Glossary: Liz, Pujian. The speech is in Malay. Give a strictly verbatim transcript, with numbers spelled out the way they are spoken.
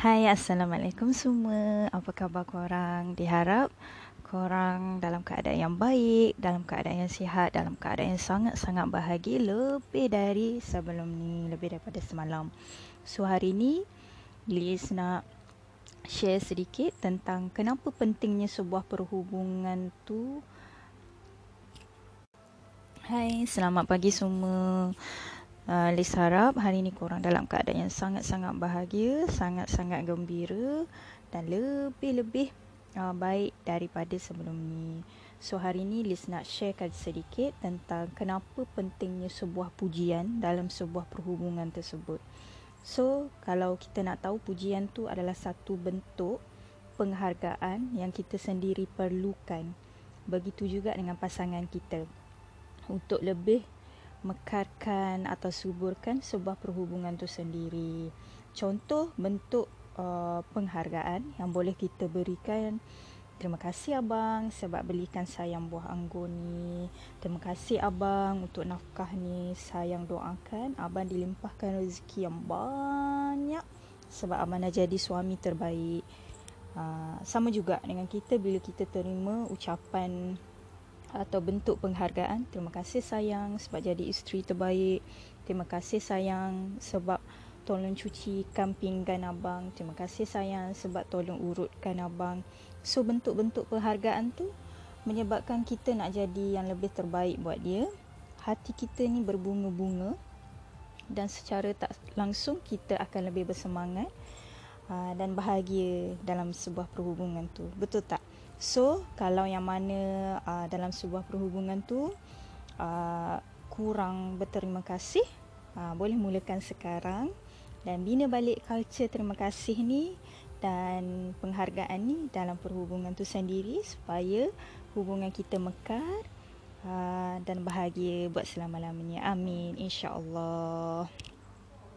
Hai, Assalamualaikum semua. Apa khabar korang? Diharap korang dalam keadaan yang baik, dalam keadaan yang sihat, dalam keadaan yang sangat-sangat bahagia lebih dari sebelum ni, lebih daripada semalam. So hari ni Liz nak share sedikit tentang kenapa pentingnya sebuah perhubungan tu. Hai, selamat pagi semua. Uh, Liz harap hari ni korang dalam keadaan yang sangat-sangat bahagia, sangat-sangat gembira dan lebih-lebih uh, baik daripada sebelum ni. So hari ni Liz nak sharekan sedikit tentang kenapa pentingnya sebuah pujian dalam sebuah perhubungan tersebut. So, kalau kita nak tahu, pujian tu adalah satu bentuk penghargaan yang kita sendiri perlukan. Begitu juga dengan pasangan kita. Untuk lebih mekarkan atau suburkan sebuah perhubungan tu sendiri. Contoh bentuk uh, penghargaan yang boleh kita berikan: terima kasih abang sebab belikan sayang buah anggur ni. Terima kasih abang untuk nafkah ni. Sayang doakan abang dilimpahkan rezeki yang banyak sebab abang dah jadi suami terbaik. Uh, sama juga dengan kita bila kita terima ucapan atau bentuk penghargaan. Terima kasih sayang sebab jadi isteri terbaik. Terima kasih sayang sebab tolong cucikan pinggan abang. Terima kasih sayang sebab tolong urutkan abang. So bentuk-bentuk penghargaan tu menyebabkan kita nak jadi yang lebih terbaik buat dia. Hati kita ni berbunga-bunga dan secara tak langsung kita akan lebih bersemangat aa, dan bahagia dalam sebuah perhubungan tu. Betul tak? So kalau yang mana aa, dalam sebuah perhubungan tu aa, kurang berterima kasih, aa, boleh mulakan sekarang dan bina balik culture terima kasih ni dan penghargaan ni dalam perhubungan tu sendiri supaya hubungan kita mekar aa, dan bahagia buat selama-lamanya. Amin, insya-Allah.